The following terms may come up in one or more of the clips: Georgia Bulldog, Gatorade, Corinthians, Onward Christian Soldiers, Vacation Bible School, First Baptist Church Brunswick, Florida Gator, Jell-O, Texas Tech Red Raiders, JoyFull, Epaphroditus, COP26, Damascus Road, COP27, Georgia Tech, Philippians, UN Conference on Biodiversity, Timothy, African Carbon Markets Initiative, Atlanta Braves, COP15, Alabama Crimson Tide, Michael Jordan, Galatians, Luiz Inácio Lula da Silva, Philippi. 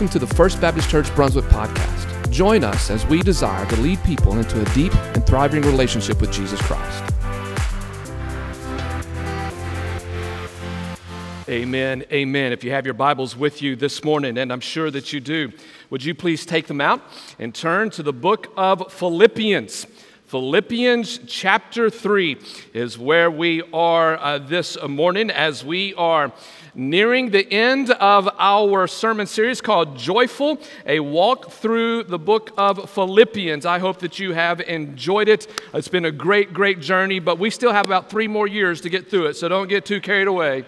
Welcome to the First Baptist Church Brunswick podcast. Join us as we desire to lead people into a deep and thriving relationship with Jesus Christ. Amen, amen. If you have your Bibles with you this morning, and I'm sure that you do, would you please take them out and turn to the book of Philippians. Philippians chapter 3 is where we are this morning as we are nearing the end of our sermon series called JoyFull, a walk through the book of Philippians. I hope that you have enjoyed it. It's been a great, great journey, but we still have about 3 more years to get through it, so don't get too carried away.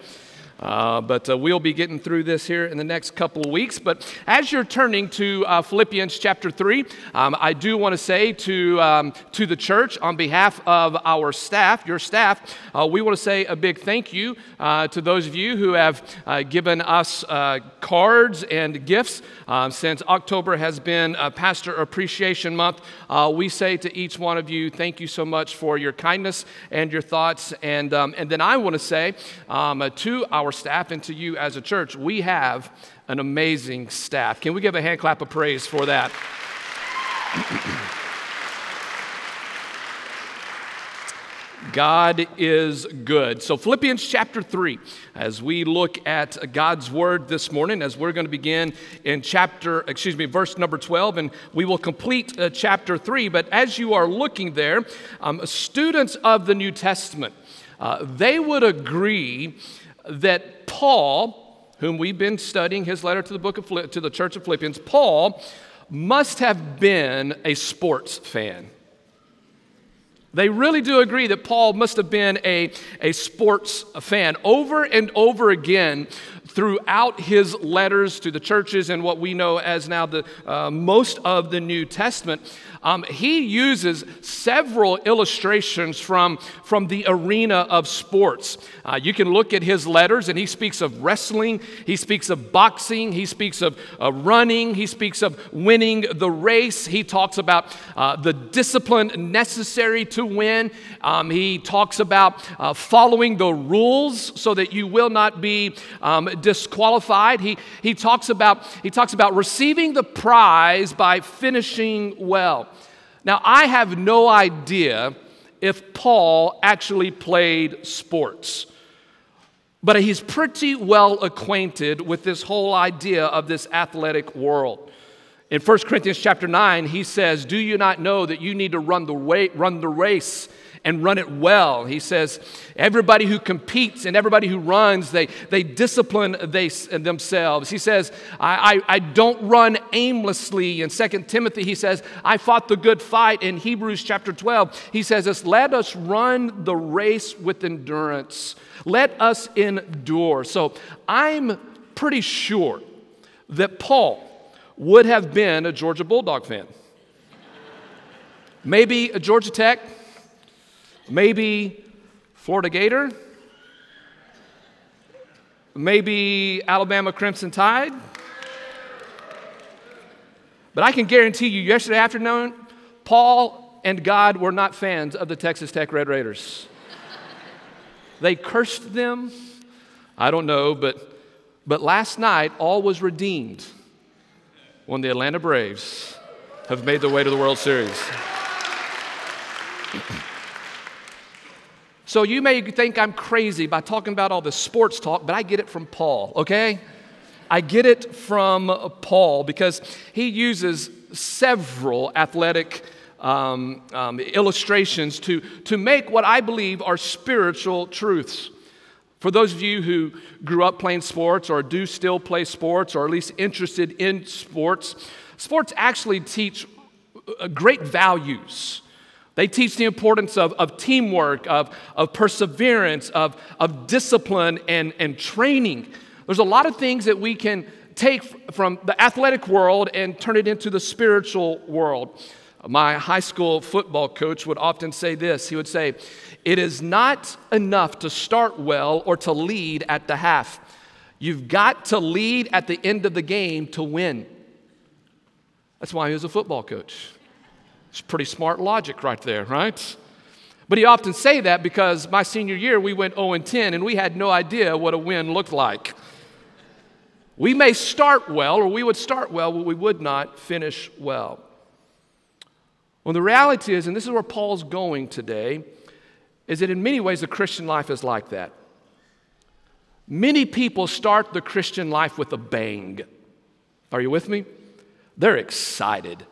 But we'll be getting through this here in the next couple of weeks. But as you're turning to Philippians chapter 3, I do want to say to the church, on behalf of our staff, your staff, we want to say a big thank you to those of you who have given us cards and gifts. Since October has been Pastor Appreciation Month, we say to each one of you, thank you so much for your kindness and your thoughts. And then I want to say to our staff and to you as a church, we have an amazing staff. Can we give a hand clap of praise for that? God is good. So Philippians chapter 3, as we look at God's word this morning, as we're going to begin in verse number 12, and we will complete chapter 3. But as you are looking there, students of the New Testament, they would agree that Paul, whom we've been studying his letter to the to the Church of Philippians, Paul must have been a sports fan. They really do agree that Paul must have been a sports fan. Over and over again throughout his letters to the churches and what we know as now the most of the New Testament, he uses several illustrations from the arena of sports. You can look at his letters, and he speaks of wrestling, he speaks of boxing, he speaks of running, he speaks of winning the race, he talks about the discipline necessary to win, he talks about following the rules so that you will not be disqualified. He talks about receiving the prize by finishing well. Now, I have no idea if Paul actually played sports, but he's pretty well acquainted with this whole idea of this athletic world. In 1 Corinthians chapter 9, he says, "Do you not know that you need to run the race and run it well?" He says, "Everybody who competes and everybody who runs, they discipline themselves." He says, I don't run aimlessly. In 2 Timothy, he says, "I fought the good fight." In Hebrews chapter 12, he says, "Let us run the race with endurance. Let us endure." So I'm pretty sure that Paul would have been a Georgia Bulldog fan. Maybe a Georgia Tech, maybe Florida Gator, maybe Alabama Crimson Tide. But I can guarantee you, yesterday afternoon, Paul and God were not fans of the Texas Tech Red Raiders. They cursed them. I don't know, but last night, all was redeemed when the Atlanta Braves have made their way to the World Series. So you may think I'm crazy by talking about all this sports talk, but I get it from Paul, okay? I get it from Paul because he uses several athletic illustrations to make what I believe are spiritual truths. For those of you who grew up playing sports or do still play sports or at least interested in sports, sports actually teach great values. They teach the importance of teamwork, of perseverance, of discipline and training. There's a lot of things that we can take from the athletic world and turn it into the spiritual world. My high school football coach would often say this. He would say, "It is not enough to start well or to lead at the half. You've got to lead at the end of the game to win." That's why he was a football coach. It's pretty smart logic right there, right? But he often say that because my senior year we went 0-10 and we had no idea what a win looked like. We may start well, or we would start well, but we would not finish well. Well, the reality is, and this is where Paul's going today, is that in many ways the Christian life is like that. Many people start the Christian life with a bang. Are you with me? They're excited.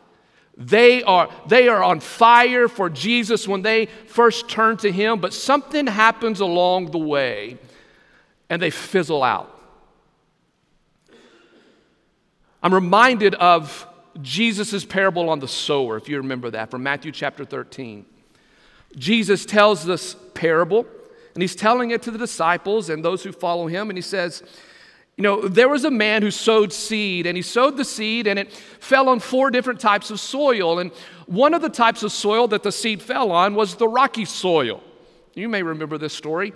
They are on fire for Jesus when they first turn to Him, but something happens along the way, and they fizzle out. I'm reminded of Jesus' parable on the sower, if you remember that, from Matthew chapter 13. Jesus tells this parable, and He's telling it to the disciples and those who follow Him, and He says, you know, there was a man who sowed seed, and he sowed the seed, and it fell on four different types of soil. And one of the types of soil that the seed fell on was the rocky soil. You may remember this story.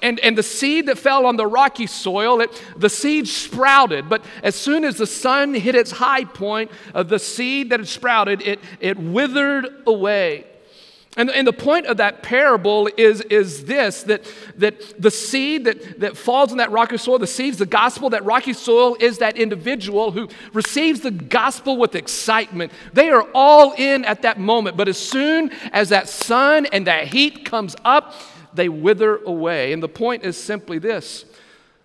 And the seed that fell on the rocky soil, the seed sprouted, but as soon as the sun hit its high point, the seed that had sprouted, it withered away. And the point of that parable is this, that the seed that falls in that rocky soil, the seed's the gospel, that rocky soil is that individual who receives the gospel with excitement. They are all in at that moment, but as soon as that sun and that heat comes up, they wither away. And the point is simply this,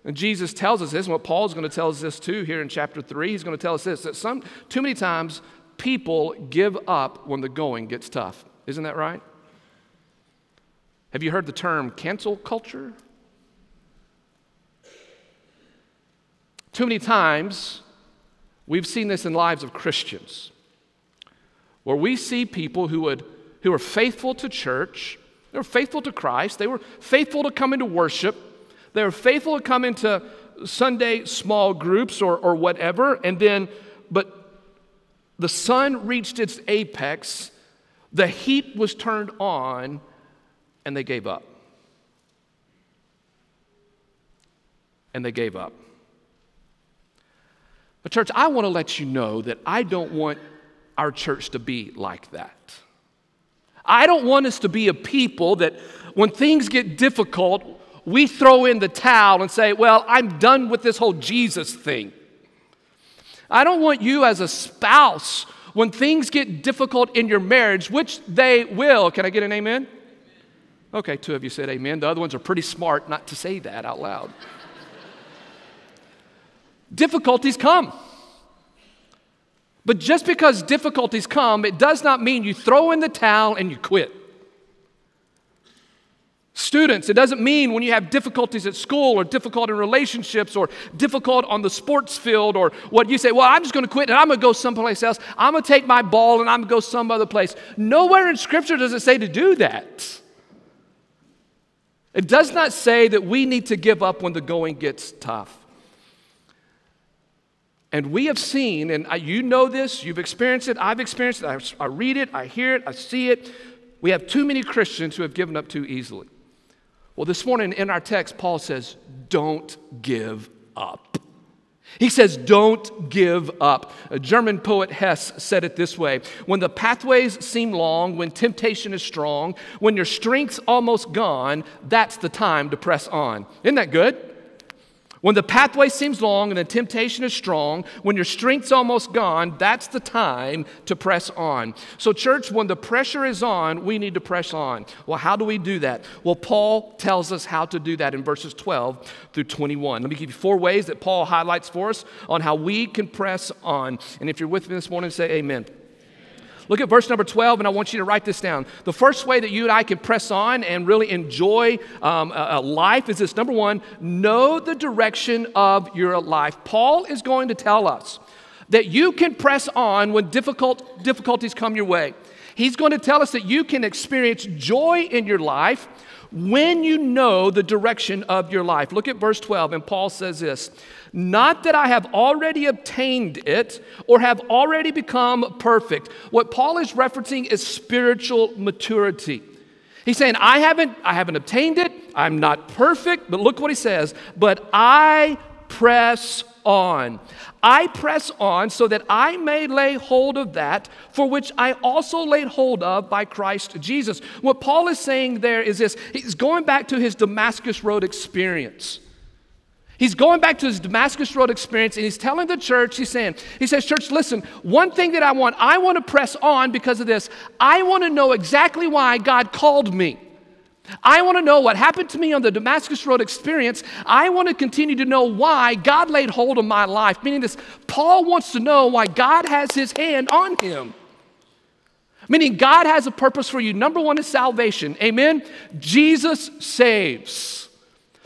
and Jesus tells us this, and what Paul's going to tell us this too here in chapter 3, he's going to tell us this, that too many times people give up when the going gets tough. Isn't that right? Have you heard the term cancel culture? Too many times we've seen this in lives of Christians, where we see people who are faithful to church, they were faithful to Christ, they were faithful to come into worship, they were faithful to come into Sunday small groups or whatever, but the sun reached its apex. The heat was turned on, and they gave up. But church, I want to let you know that I don't want our church to be like that. I don't want us to be a people that when things get difficult, we throw in the towel and say, well, I'm done with this whole Jesus thing. I don't want you as a spouse when things get difficult in your marriage, which they will. Can I get an amen? Okay, two of you said amen. The other ones are pretty smart not to say that out loud. Difficulties come. But just because difficulties come, it does not mean you throw in the towel and you quit. Students, it doesn't mean when you have difficulties at school or difficult in relationships or difficult on the sports field or what you say, well, I'm just going to quit and I'm going to go someplace else. I'm going to take my ball and I'm going to go some other place. Nowhere in Scripture does it say to do that. It does not say that we need to give up when the going gets tough. And we have seen, and you know this, you've experienced it, I've experienced it, I read it, I hear it, I see it. We have too many Christians who have given up too easily. Well, this morning in our text, Paul says, don't give up. He says, don't give up. A German poet, Hess, said it this way, when the pathways seem long, when temptation is strong, when your strength's almost gone, that's the time to press on. Isn't that good? When the pathway seems long and the temptation is strong, when your strength's almost gone, that's the time to press on. So church, when the pressure is on, we need to press on. Well, how do we do that? Well, Paul tells us how to do that in verses 12 through 21. Let me give you four ways that Paul highlights for us on how we can press on. And if you're with me this morning, say amen. Look at verse number 12, and I want you to write this down. The first way that you and I can press on and really enjoy life is this. Number one, know the direction of your life. Paul is going to tell us that you can press on when difficulties come your way. He's going to tell us that you can experience joy in your life when you know the direction of your life. Look at verse 12, and Paul says this, not that I have already obtained it or have already become perfect. What Paul is referencing is spiritual maturity. He's saying, I haven't obtained it, I'm not perfect, but look what he says, but I press on. I press on so that I may lay hold of that for which I also laid hold of by Christ Jesus. What Paul is saying there is this, he's going back to his Damascus Road experience. He's going back to his Damascus Road experience, and he's telling the church, he says, church, listen, one thing that I want to press on because of this. I want to know exactly why God called me. I want to know what happened to me on the Damascus Road experience. I want to continue to know why God laid hold of my life. Meaning this, Paul wants to know why God has his hand on him. Meaning God has a purpose for you. Number one is salvation. Amen? Jesus saves.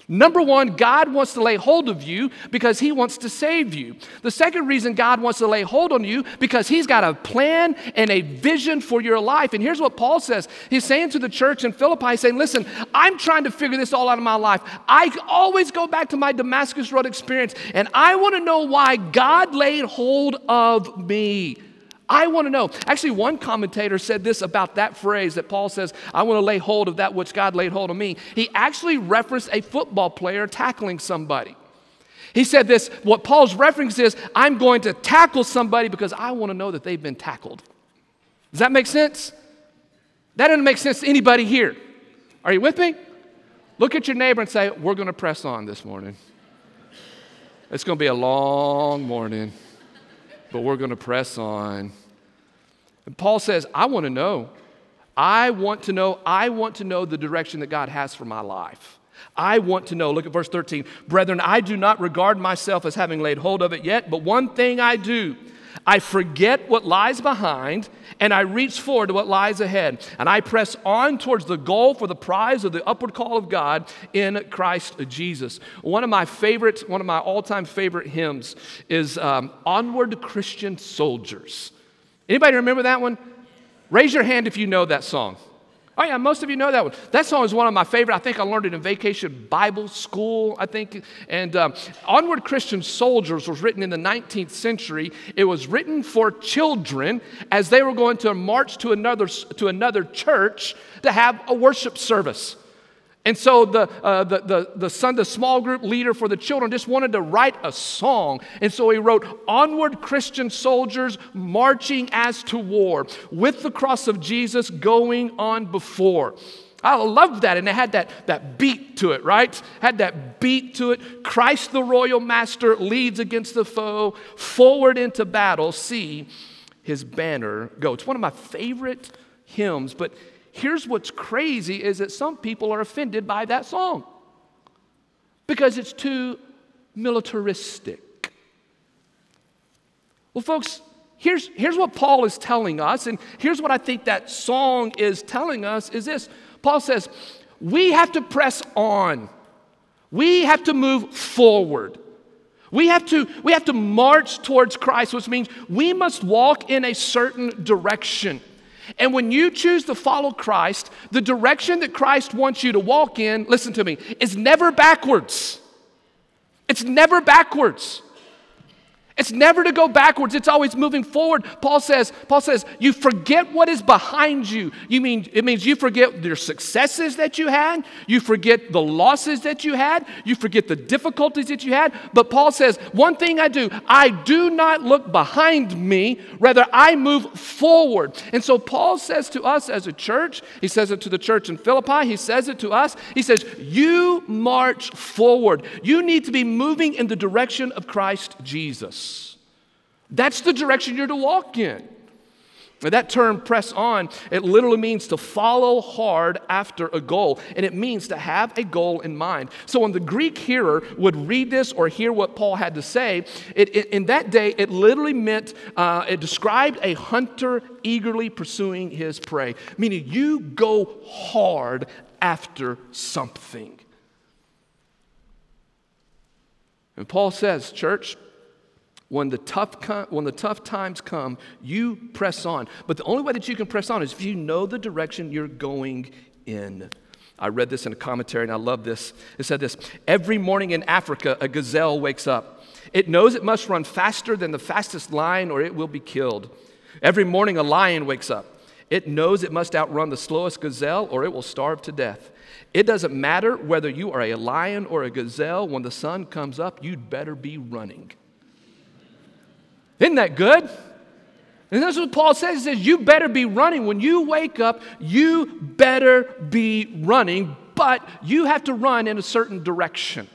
Number one, God wants to lay hold of you because he wants to save you. The second reason God wants to lay hold on you because he's got a plan and a vision for your life. And here's what Paul says. He's saying to the church in Philippi, he's saying, listen, I'm trying to figure this all out in my life. I always go back to my Damascus Road experience, and I want to know why God laid hold of me. I want to know. Actually, one commentator said this about that phrase that Paul says, I want to lay hold of that which God laid hold of me. He actually referenced a football player tackling somebody. He said this, what Paul's reference is, I'm going to tackle somebody because I want to know that they've been tackled. Does that make sense? That doesn't make sense to anybody here. Are you with me? Look at your neighbor and say, we're going to press on this morning. It's going to be a long morning, but we're going to press on. And Paul says, I want to know the direction that God has for my life. I want to know. Look at verse 13. Brethren, I do not regard myself as having laid hold of it yet, but one thing I do. I forget what lies behind, and I reach forward to what lies ahead. And I press on towards the goal for the prize of the upward call of God in Christ Jesus. One of my all-time favorite hymns is Onward Christian Soldiers. Anybody remember that one? Raise your hand if you know that song. Oh yeah, most of you know that one. That song is one of my favorite. I think I learned it in Vacation Bible School, I think. And Onward Christian Soldiers was written in the 19th century. It was written for children as they were going to march to another church to have a worship service. And so the small group leader for the children just wanted to write a song. And so he wrote, Onward Christian Soldiers marching as to war, with the cross of Jesus going on before. I love that, and it had that beat to it, right? Had that beat to it. Christ the Royal Master leads against the foe, forward into battle, see his banner go. It's one of my favorite hymns, but here's what's crazy is that some people are offended by that song because it's too militaristic. Well, folks, here's what Paul is telling us, and here's what I think that song is telling us is this. Paul says, we have to press on. We have to move forward. We have to march towards Christ, which means we must walk in a certain direction. And when you choose to follow Christ, the direction that Christ wants you to walk in, listen to me, is never backwards. It's never backwards. It's never to go backwards. It's always moving forward. Paul says, you forget what is behind you. It means you forget your successes that you had. You forget the losses that you had. You forget the difficulties that you had. But Paul says, one thing I do not look behind me. Rather, I move forward. And so Paul says to us as a church, he says it to the church in Philippi. He says it to us. He says, you march forward. You need to be moving in the direction of Christ Jesus. That's the direction you're to walk in. That term, press on, it literally means to follow hard after a goal, and it means to have a goal in mind. So when the Greek hearer would read this or hear what Paul had to say, in that day, it literally meant, it described a hunter eagerly pursuing his prey, meaning you go hard after something. And Paul says, church, when the tough times come, you press on. But the only way that you can press on is if you know the direction you're going in. I read this in a commentary, and I love this. It said this, every morning in Africa, a gazelle wakes up. It knows it must run faster than the fastest lion or it will be killed. Every morning a lion wakes up. It knows it must outrun the slowest gazelle or it will starve to death. It doesn't matter whether you are a lion or a gazelle. When the sun comes up, you'd better be running. Isn't that good? And that's what Paul says. He says, you better be running. When you wake up, you better be running, but you have to run in a certain direction.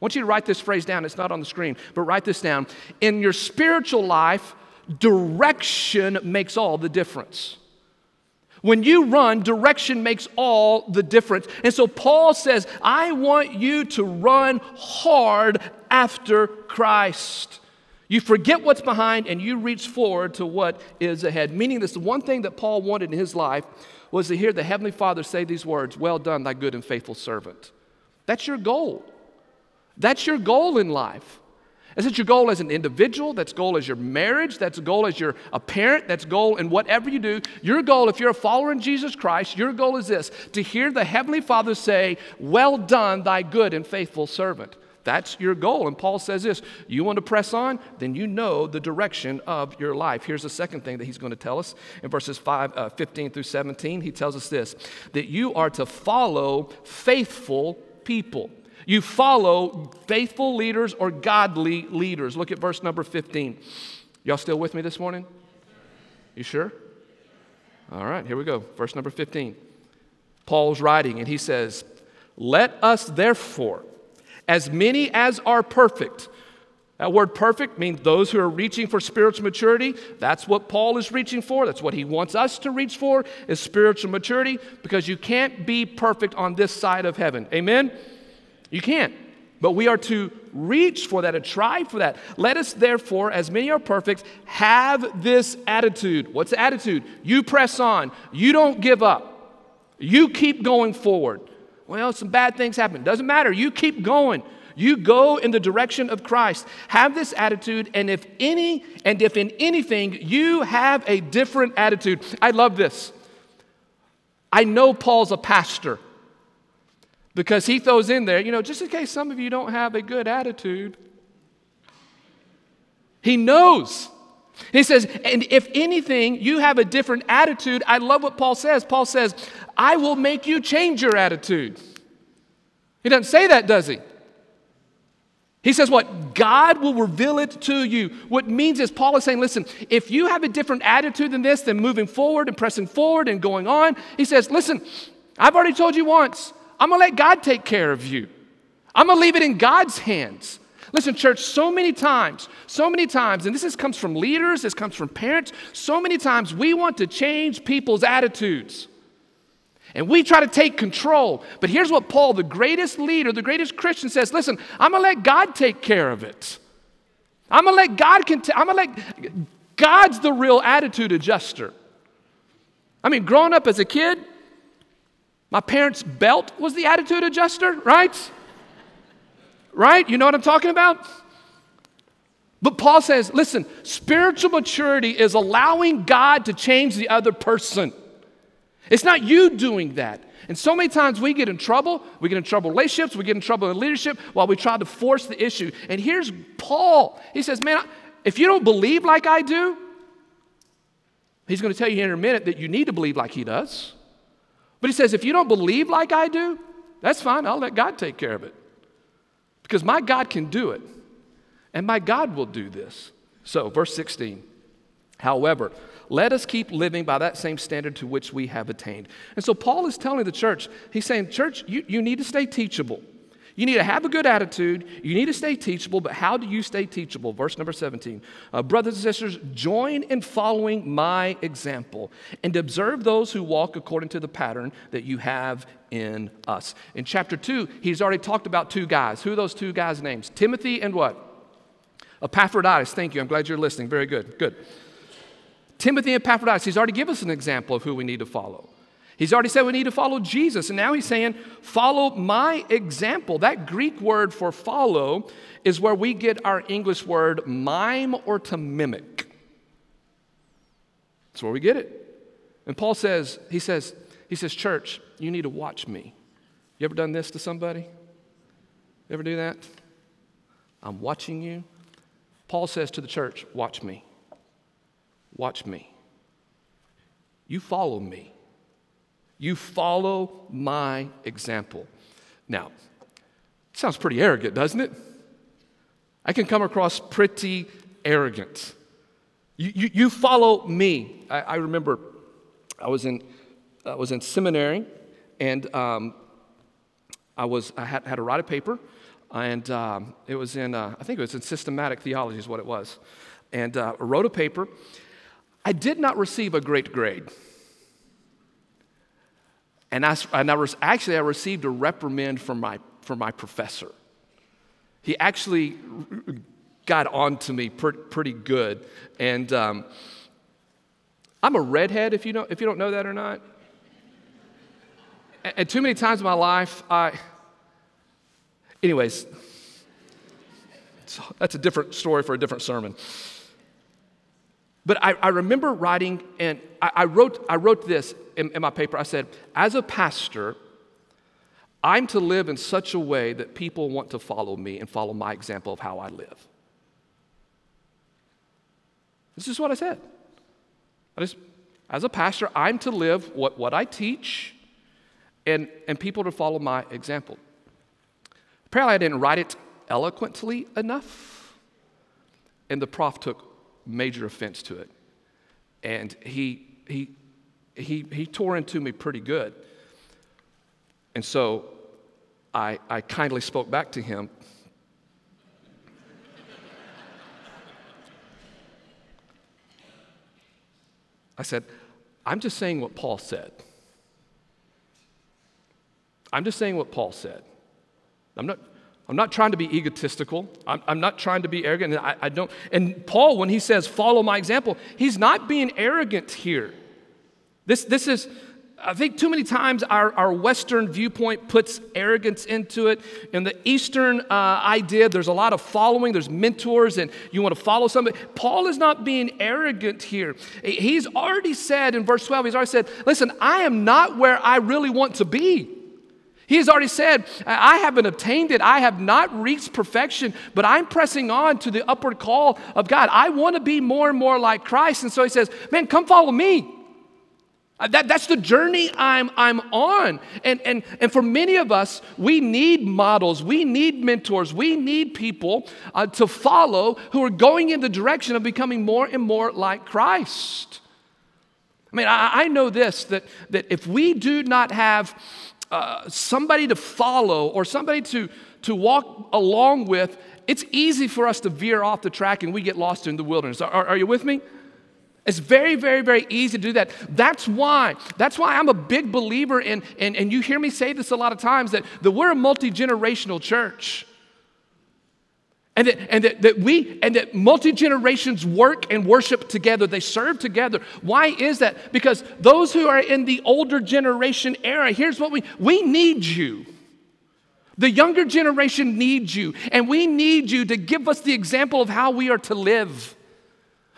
I want you to write this phrase down. It's not on the screen, but write this down. In your spiritual life, direction makes all the difference. When you run, direction makes all the difference. And so Paul says, I want you to run hard after Christ. You forget what's behind and you reach forward to what is ahead. Meaning this, the one thing that Paul wanted in his life was to hear the Heavenly Father say these words, well done, thy good and faithful servant. That's your goal. That's your goal in life. Is it your goal as an individual? That's goal as your marriage? That's goal as your a parent? That's goal in whatever you do. Your goal, if you're a follower in Jesus Christ, your goal is this, to hear the Heavenly Father say, well done, thy good and faithful servant. That's your goal. And Paul says this, you want to press on? Then you know the direction of your life. Here's the second thing that he's going to tell us in verses 15 through 17. He tells us this, that you are to follow faithful people. You follow faithful leaders or godly leaders. Look at verse number 15. Y'all still with me this morning? You sure? All right, here we go. Verse number 15. Paul's writing and he says, let us therefore, as many as are perfect. That word perfect means those who are reaching for spiritual maturity. That's what Paul is reaching for. That's what he wants us to reach for is spiritual maturity, because you can't be perfect on this side of heaven. Amen? You can't, but we are to reach for that and try for that. Let us therefore, as many are perfect, have this attitude. What's the attitude? You press on. You don't give up. You keep going forward. Well, some bad things happen. Doesn't matter. You keep going. You go in the direction of Christ. Have this attitude, and if in anything, you have a different attitude. I love this. I know Paul's a pastor. Because he throws in there, you know, just in case some of you don't have a good attitude. He knows. He says, and if anything, you have a different attitude. I love what Paul says. Paul says, I will make you change your attitude. He doesn't say that, does he? He says what? God will reveal it to you. What means is Paul is saying, listen, if you have a different attitude than this, then moving forward and pressing forward and going on, he says, listen, I've already told you once. I'm going to let God take care of you. I'm going to leave it in God's hands. Listen, church, so many times, and this comes from leaders, this comes from parents, so many times we want to change people's attitudes. And we try to take control. But here's what Paul, the greatest leader, the greatest Christian says, listen, I'm going to let God take care of it. I'm going to let God, God's the real attitude adjuster. I mean, growing up as a kid, my parents' belt was the attitude adjuster, right? Right? You know what I'm talking about? But Paul says, listen, spiritual maturity is allowing God to change the other person. It's not you doing that. And so many times we get in trouble. We get in trouble in relationships. We get in trouble in leadership while we try to force the issue. And here's Paul. He says, man, if you don't believe like I do, he's going to tell you here in a minute that you need to believe like he does. But he says, if you don't believe like I do, that's fine. I'll let God take care of it. Because my God can do it. And my God will do this. So, verse 16. However, let us keep living by that same standard to which we have attained. And so Paul is telling the church, he's saying, church, you need to stay teachable. You need to have a good attitude. You need to stay teachable. But how do you stay teachable? Verse number 17. Brothers and sisters, join in following my example and observe those who walk according to the pattern that you have in us. In chapter 2, he's already talked about two guys. Who are those two guys' names? Timothy and what? Epaphroditus. Thank you. I'm glad you're listening. Very good. Good. Timothy and Epaphroditus. He's already given us an example of who we need to follow. He's already said we need to follow Jesus, and now he's saying, follow my example. That Greek word for follow is where we get our English word mime or to mimic. That's where we get it. And Paul says, he says, church, you need to watch me. You ever done this to somebody? You ever do that? I'm watching you. Paul says to the church, watch me. Watch me. You follow me. You follow my example. Now, it sounds pretty arrogant, doesn't it? I can come across pretty arrogant. You follow me. I remember I was in seminary, and I had to write a paper, and it was in, I think it was in systematic theology is what it was. And I wrote a paper. I did not receive a great grade. And I received a reprimand from my professor. He actually got on to me pretty good. And I'm a redhead, if you don't know that or not. And too many times in my life, anyways, that's a different story for a different sermon. But I remember writing, and I wrote this in my paper. I said, as a pastor, I'm to live in such a way that people want to follow me and follow my example of how I live. This is what I said. As a pastor, I'm to live what I teach and people to follow my example. Apparently, I didn't write it eloquently enough, and the prof took major offense to it, and he tore into me pretty good. And so I kindly spoke back to him. I said, I'm just saying what Paul said. I'm just saying what Paul said. I'm not trying to be egotistical. I'm not trying to be arrogant. I don't. And Paul, when he says, follow my example, he's not being arrogant here. This is, I think too many times our Western viewpoint puts arrogance into it. In the Eastern idea, there's a lot of following, there's mentors, and you want to follow somebody. Paul is not being arrogant here. He's already said in verse 12, he's already said, listen, I am not where I really want to be. He has already said, I haven't obtained it. I have not reached perfection, but I'm pressing on to the upward call of God. I want to be more and more like Christ. And so he says, man, come follow me. That's the journey I'm on. And for many of us, we need models. We need mentors. We need people to follow who are going in the direction of becoming more and more like Christ. I mean, I know this, that if we do not have somebody to follow or somebody to walk along with, it's easy for us to veer off the track and we get lost in the wilderness. Are you with me? It's very, very, very easy to do that. That's why I'm a big believer in, and you hear me say this a lot of times, that we're a multi-generational church. And that multi-generations work and worship together. They serve together. Why is that? Because those who are in the older generation era, here's what we need you. The younger generation needs you. And we need you to give us the example of how we are to live.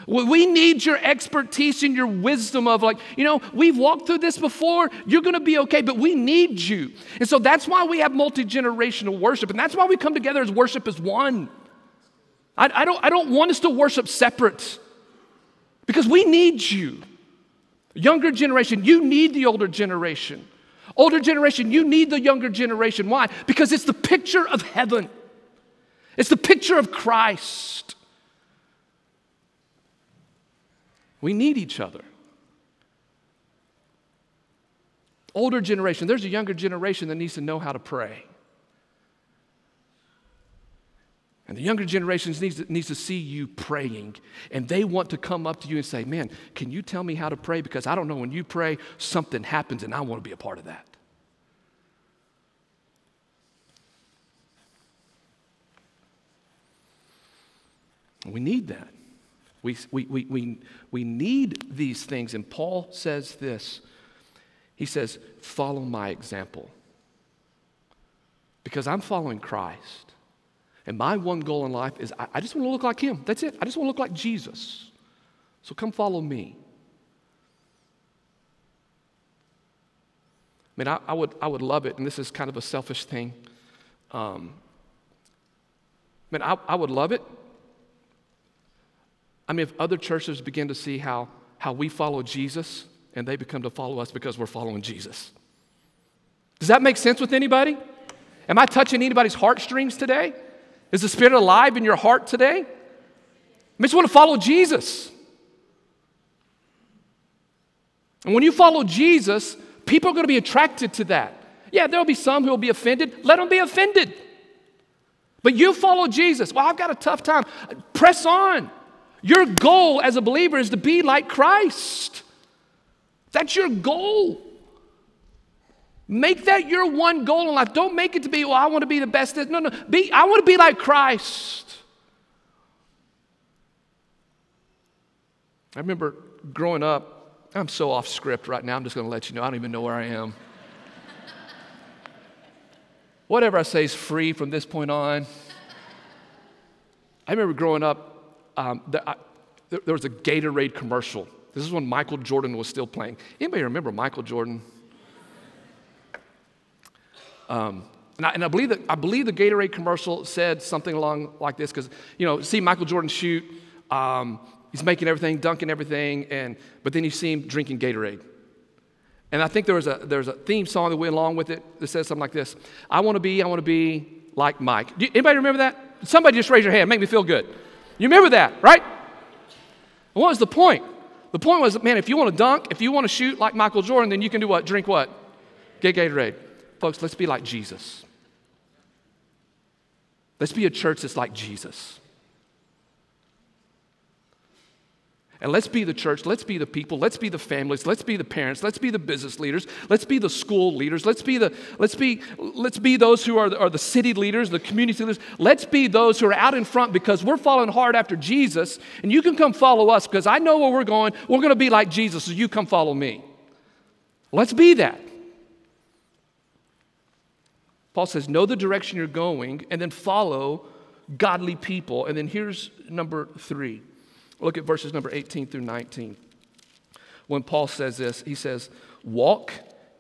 We need your expertise and your wisdom of we've walked through this before. You're going to be okay, but we need you. And so that's why we have multi-generational worship. And that's why we come together as worship as one. I don't want us to worship separate because we need you. Younger generation, you need the older generation. Older generation, you need the younger generation. Why? Because it's the picture of heaven. It's the picture of Christ. We need each other. Older generation, there's a younger generation that needs to know how to pray. And the younger generation needs to see you praying. And they want to come up to you and say, man, can you tell me how to pray? Because I don't know, when you pray, something happens and I want to be a part of that. We need that. We need these things. And Paul says this. He says, follow my example. Because I'm following Christ. And my one goal in life is I just want to look like him. That's it. I just want to look like Jesus. So come follow me. I mean, I would love it, and this is kind of a selfish thing. I would love it. I mean, if other churches begin to see how we follow Jesus and they become to follow us because we're following Jesus. Does that make sense with anybody? Am I touching anybody's heartstrings today? Is the Spirit alive in your heart today? I just want to follow Jesus. And when you follow Jesus, people are going to be attracted to that. Yeah, there'll be some who'll be offended. Let them be offended. But you follow Jesus. Well, I've got a tough time. Press on. Your goal as a believer is to be like Christ. That's your goal. Make that your one goal in life. Don't make it to be, well, I want to be the best. No. I want to be like Christ. I remember growing up, I'm so off script right now, I'm just going to let you know, I don't even know where I am. Whatever I say is free from this point on. I remember growing up, there was a Gatorade commercial. This is when Michael Jordan was still playing. Anybody remember Michael Jordan? And I believe that the Gatorade commercial said something along like this, because you know, see Michael Jordan shoot. He's making everything, dunking everything, but then you see him drinking Gatorade. And I think there was a theme song that went along with it that says something like this: I want to be like Mike. Anybody remember that? Somebody just raise your hand. Make me feel good. You remember that, right? And what was the point? The point was, man, if you want to dunk, if you want to shoot like Michael Jordan, then you can do what? Drink what? Get Gatorade. Folks, let's be like Jesus. Let's be a church that's like Jesus. And let's be the church, let's be the people, let's be the families, let's be the parents, let's be the business leaders, let's be the school leaders, let's be those who are the city leaders, the community leaders. Let's be those who are out in front, because we're following hard after Jesus, and you can come follow us, because I know where we're going. We're going to be like Jesus, so you come follow me. Let's be that. Paul says, know the direction you're going, and then follow godly people. And then here's number 3. Look at verses number 18 through 19. When Paul says this, he says, walk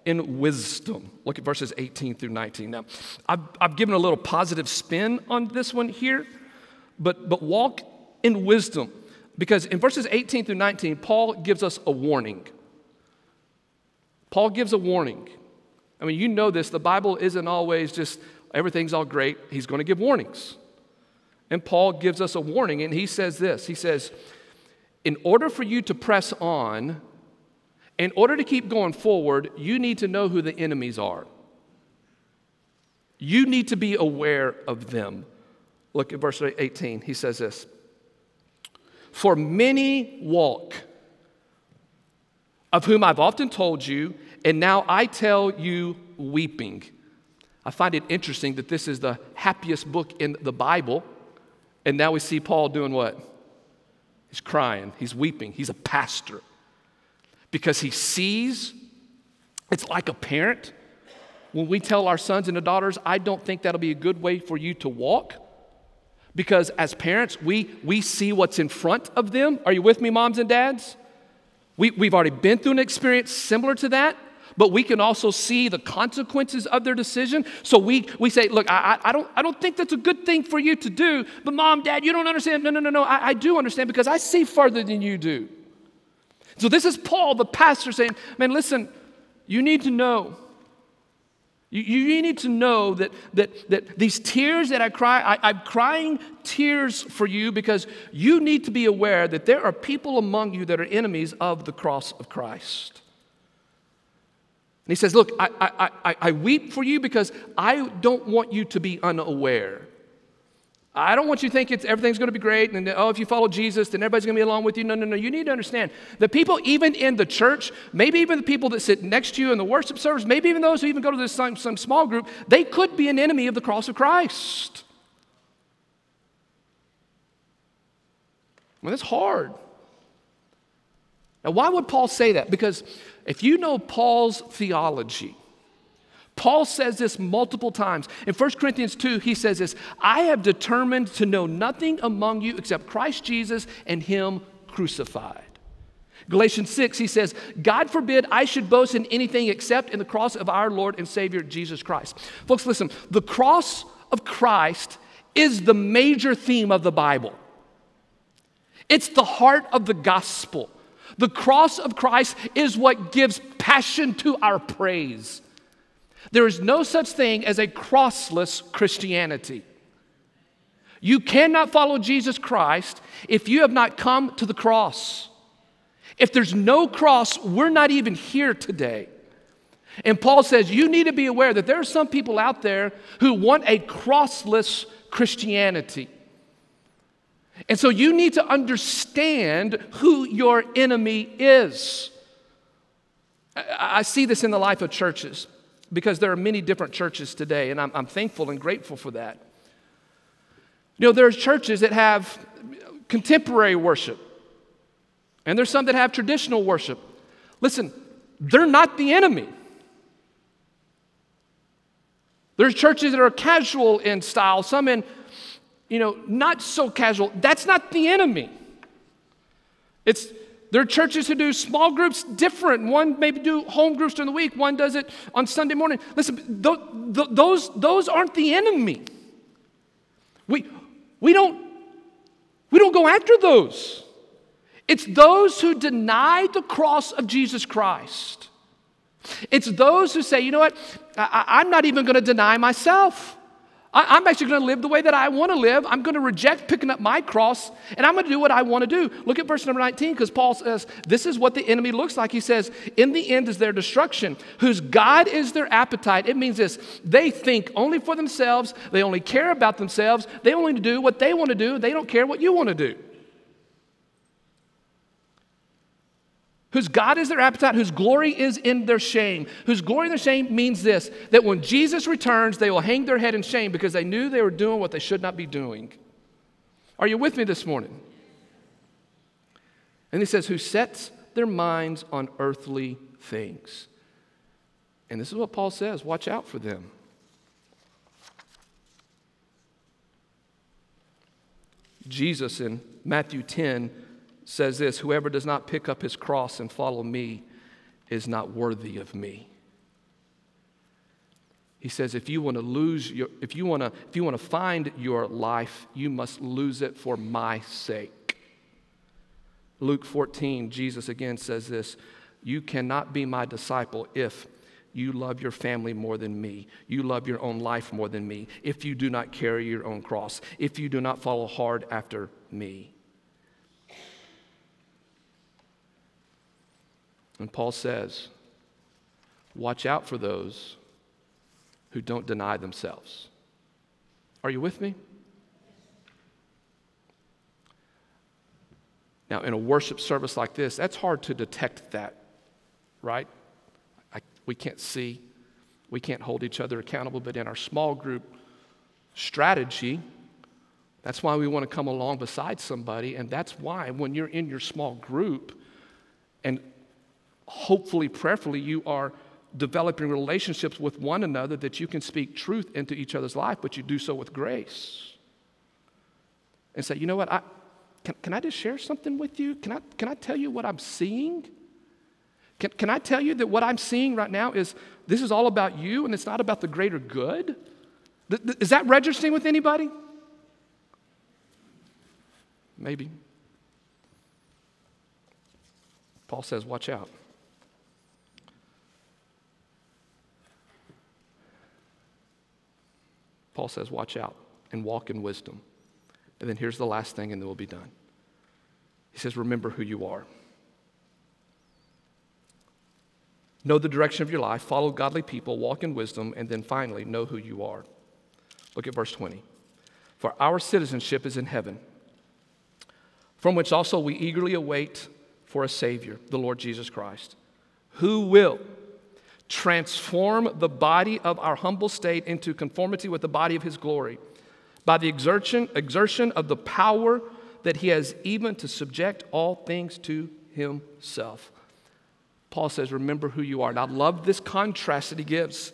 in wisdom. Look at verses 18 through 19. Now, I've given a little positive spin on this one here, but walk in wisdom. Because in verses 18 through 19, Paul gives us a warning. Paul gives a warning. I mean, you know this. The Bible isn't always just everything's all great. He's going to give warnings. And Paul gives us a warning, and he says this. He says, in order for you to press on, in order to keep going forward, you need to know who the enemies are. You need to be aware of them. Look at verse 18. He says this. For many walk, of whom I've often told you, and now I tell you weeping. I find it interesting that this is the happiest book in the Bible. And now we see Paul doing what? He's crying. He's weeping. He's a pastor. Because he sees, it's like a parent. When we tell our sons and the daughters, I don't think that'll be a good way for you to walk. Because as parents, we see what's in front of them. Are you with me, moms and dads? We've already been through an experience similar to that. But we can also see the consequences of their decision. So we say, look, I don't think that's a good thing for you to do. But mom, dad, you don't understand. No. I do understand, because I see further than you do. So this is Paul, the pastor, saying, man, listen, you need to know. You need to know that these tears that I cry, I'm crying tears for you, because you need to be aware that there are people among you that are enemies of the cross of Christ. And he says, look, I weep for you because I don't want you to be unaware. I don't want you to think everything's going to be great, and if you follow Jesus, then everybody's going to be along with you. No. You need to understand that people even in the church, maybe even the people that sit next to you in the worship service, maybe even those who even go to this some small group, they could be an enemy of the cross of Christ. Well, that's hard. Now, why would Paul say that? Because if you know Paul's theology, Paul says this multiple times. In 1 Corinthians 2, he says this, I have determined to know nothing among you except Christ Jesus and him crucified. Galatians 6, he says, God forbid I should boast in anything except in the cross of our Lord and Savior Jesus Christ. Folks, listen, the cross of Christ is the major theme of the Bible. It's the heart of the gospel. The cross of Christ is what gives passion to our praise. There is no such thing as a crossless Christianity. You cannot follow Jesus Christ if you have not come to the cross. If there's no cross, we're not even here today. And Paul says, you need to be aware that there are some people out there who want a crossless Christianity. And so you need to understand who your enemy is. I see this in the life of churches because there are many different churches today, and I'm thankful and grateful for that. You know, there are churches that have contemporary worship, and there's some that have traditional worship. Listen, they're not the enemy. There's churches that are casual in style, some in, you know, not so casual. That's not the enemy. There are churches who do small groups different. One maybe do home groups during the week. One does it on Sunday morning. Listen, those aren't the enemy. We don't go after those. It's those who deny the cross of Jesus Christ. It's those who say, you know what, I'm not even going to deny myself. I'm actually going to live the way that I want to live. I'm going to reject picking up my cross, and I'm going to do what I want to do. Look at verse number 19, because Paul says, this is what the enemy looks like. He says, in the end is their destruction, whose God is their appetite. It means this, they think only for themselves. They only care about themselves. They only do what they want to do. They don't care what you want to do. Whose God is their appetite, whose glory is in their shame. Whose glory in their shame means this, that when Jesus returns, they will hang their head in shame because they knew they were doing what they should not be doing. Are you with me this morning? And he says, who sets their minds on earthly things. And this is what Paul says, watch out for them. Jesus in Matthew 10 says this, whoever does not pick up his cross and follow me is not worthy of me. He says, if you want to find your life, you must lose it for my sake. Luke 14, Jesus again says this, you cannot be my disciple if you love your family more than me. You love your own life more than me. If you do not carry your own cross, if you do not follow hard after me. And Paul says, watch out for those who don't deny themselves. Are you with me? Now, in a worship service like this, that's hard to detect that, right? We can't see. We can't hold each other accountable. But in our small group strategy, that's why we want to come along beside somebody. And that's why when you're in your small group and hopefully, prayerfully, you are developing relationships with one another that you can speak truth into each other's life, but you do so with grace. And say, you know what, I can I just share something with you? Can I tell you what I'm seeing? Can I tell you that what I'm seeing right now is, this is all about you and it's not about the greater good? Is that registering with anybody? Maybe. Paul says, watch out. Paul says, watch out and walk in wisdom. And then here's the last thing, and then we'll be done. He says, remember who you are. Know the direction of your life, follow godly people, walk in wisdom, and then finally, know who you are. Look at verse 20. For our citizenship is in heaven, from which also we eagerly await for a Savior, the Lord Jesus Christ, who will transform the body of our humble state into conformity with the body of his glory by the exertion of the power that he has even to subject all things to himself. Paul says, remember who you are. And I love this contrast that he gives.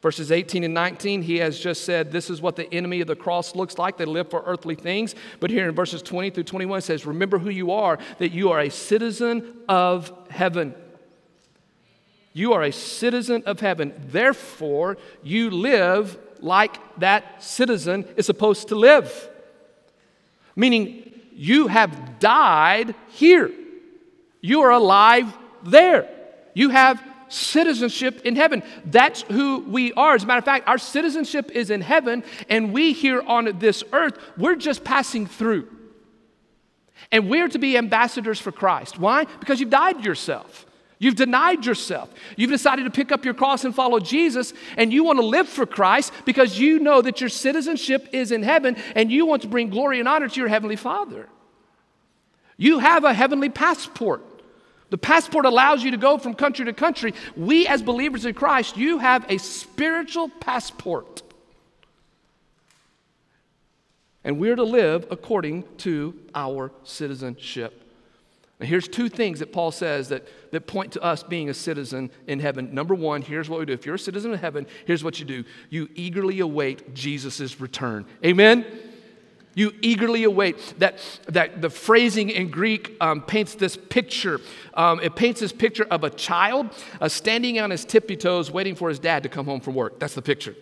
Verses 18 and 19, he has just said, this is what the enemy of the cross looks like. They live for earthly things. But here in verses 20 through 21, it says, remember who you are, that you are a citizen of heaven. You are a citizen of heaven. Therefore, you live like that citizen is supposed to live. Meaning, you have died here. You are alive there. You have citizenship in heaven. That's who we are. As a matter of fact, our citizenship is in heaven, and we here on this earth, we're just passing through. And we're to be ambassadors for Christ. Why? Because you've died to yourself. You've denied yourself. You've decided to pick up your cross and follow Jesus, and you want to live for Christ because you know that your citizenship is in heaven, and you want to bring glory and honor to your heavenly Father. You have a heavenly passport. The passport allows you to go from country to country. We, as believers in Christ, you have a spiritual passport. And we're to live according to our citizenship. Now, here's two things that Paul says that point to us being a citizen in heaven. Number one, here's what we do. If you're a citizen in heaven, here's what you do. You eagerly await Jesus' return. Amen? You eagerly await. That the phrasing in Greek paints this picture. It paints this picture of a child standing on his tippy toes waiting for his dad to come home from work. That's the picture.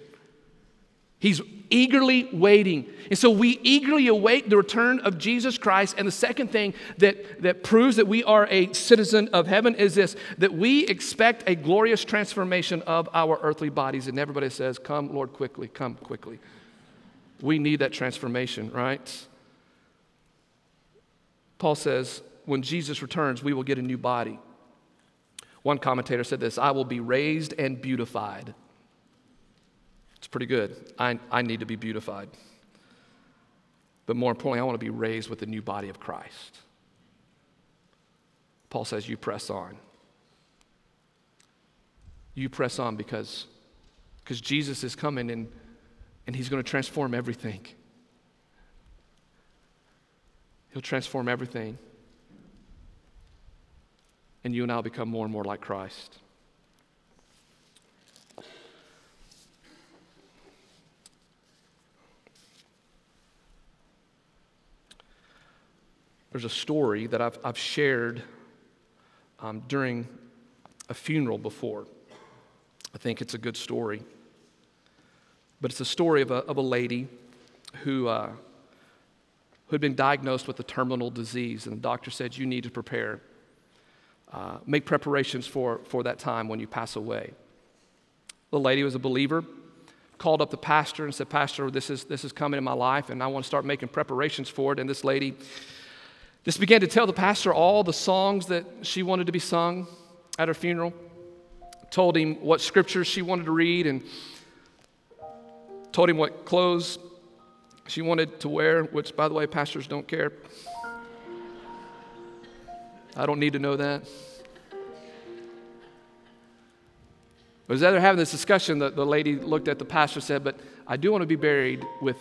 He's eagerly waiting. And so we eagerly await the return of Jesus Christ. And the second thing that proves that we are a citizen of heaven is this, that we expect a glorious transformation of our earthly bodies. And everybody says, come, Lord, quickly, come quickly. We need that transformation, right? Paul says, when Jesus returns, we will get a new body. One commentator said this, I will be raised and beautified. It's pretty good. I need to be beautified. But more importantly, I want to be raised with the new body of Christ. Paul says, you press on. You press on because Jesus is coming and he's going to transform everything. He'll transform everything. And you and I will become more and more like Christ. There's a story that I've shared during a funeral before. I think it's a good story. But it's a story of a lady who had been diagnosed with a terminal disease, and the doctor said, you need to prepare. Make preparations for that time when you pass away. The lady was a believer, called up the pastor and said, Pastor, this is coming in my life, and I want to start making preparations for it. And this lady just began to tell the pastor all the songs that she wanted to be sung at her funeral, told him what scriptures she wanted to read, and told him what clothes she wanted to wear, which, by the way, pastors don't care. I don't need to know that. But as they're having this discussion, the lady looked at the pastor and said, but I do want to be buried with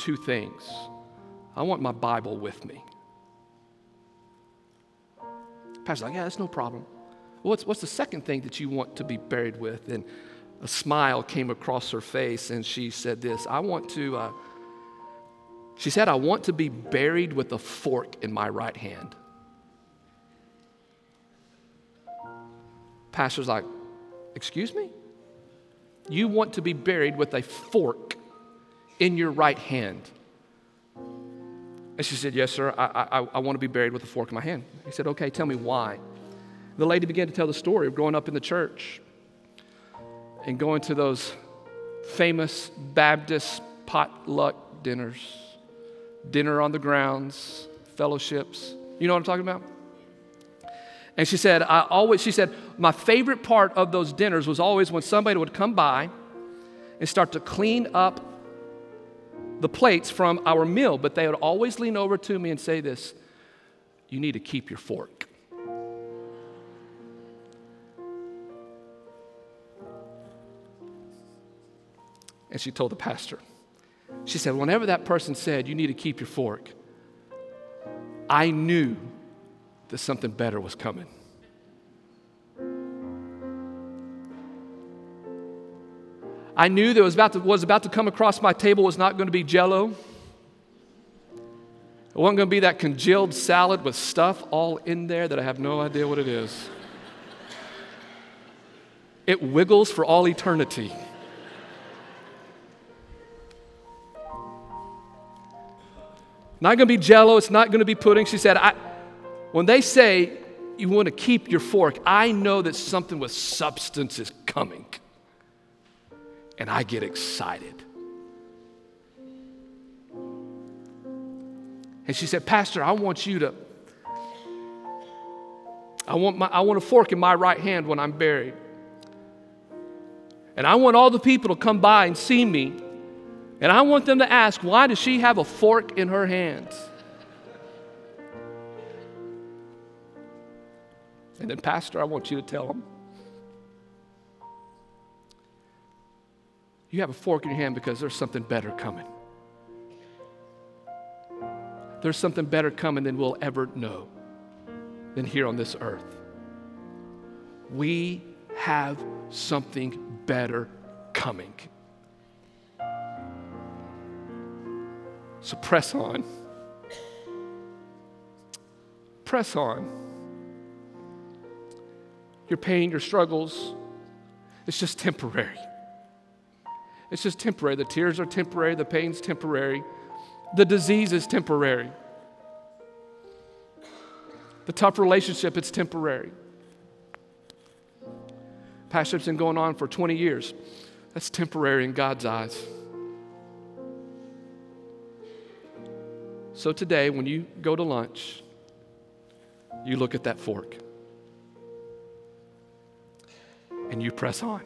two things. I want my Bible with me. The pastor's like, yeah, that's no problem. What's the second thing that you want to be buried with? And a smile came across her face, and she said this, I want to be buried with a fork in my right hand. Pastor's like, excuse me? You want to be buried with a fork in your right hand? And she said, yes, sir, I want to be buried with a fork in my hand. He said, okay, tell me why. The lady began to tell the story of growing up in the church, and going to those famous Baptist potluck dinners, dinner on the grounds, fellowships. You know what I'm talking about? And she said, my favorite part of those dinners was always when somebody would come by and start to clean up the plates from our meal, but they would always lean over to me and say this, you need to keep your fork. And she told the pastor, she said, whenever that person said, you need to keep your fork, I knew that something better was coming. I knew that was about to come across my table was not going to be Jell-O. It wasn't going to be that congealed salad with stuff all in there that I have no idea what it is. It wiggles for all eternity. Not going to be Jell-O. It's not going to be pudding. She said, when they say you want to keep your fork, I know that something with substance is coming. And I get excited. And she said, Pastor, I want you to I want a fork in my right hand when I'm buried. And I want all the people to come by and see me. And I want them to ask, why does she have a fork in her hands? And then, Pastor, I want you to tell them, you have a fork in your hand because there's something better coming. There's something better coming than we'll ever know, than here on this earth. We have something better coming. So press on. Press on. Your pain, your struggles, it's just temporary. It's just temporary. The tears are temporary. The pain's temporary. The disease is temporary. The tough relationship, it's temporary. Pastorship's been going on for 20 years. That's temporary in God's eyes. So today, when you go to lunch, you look at that fork and you press on.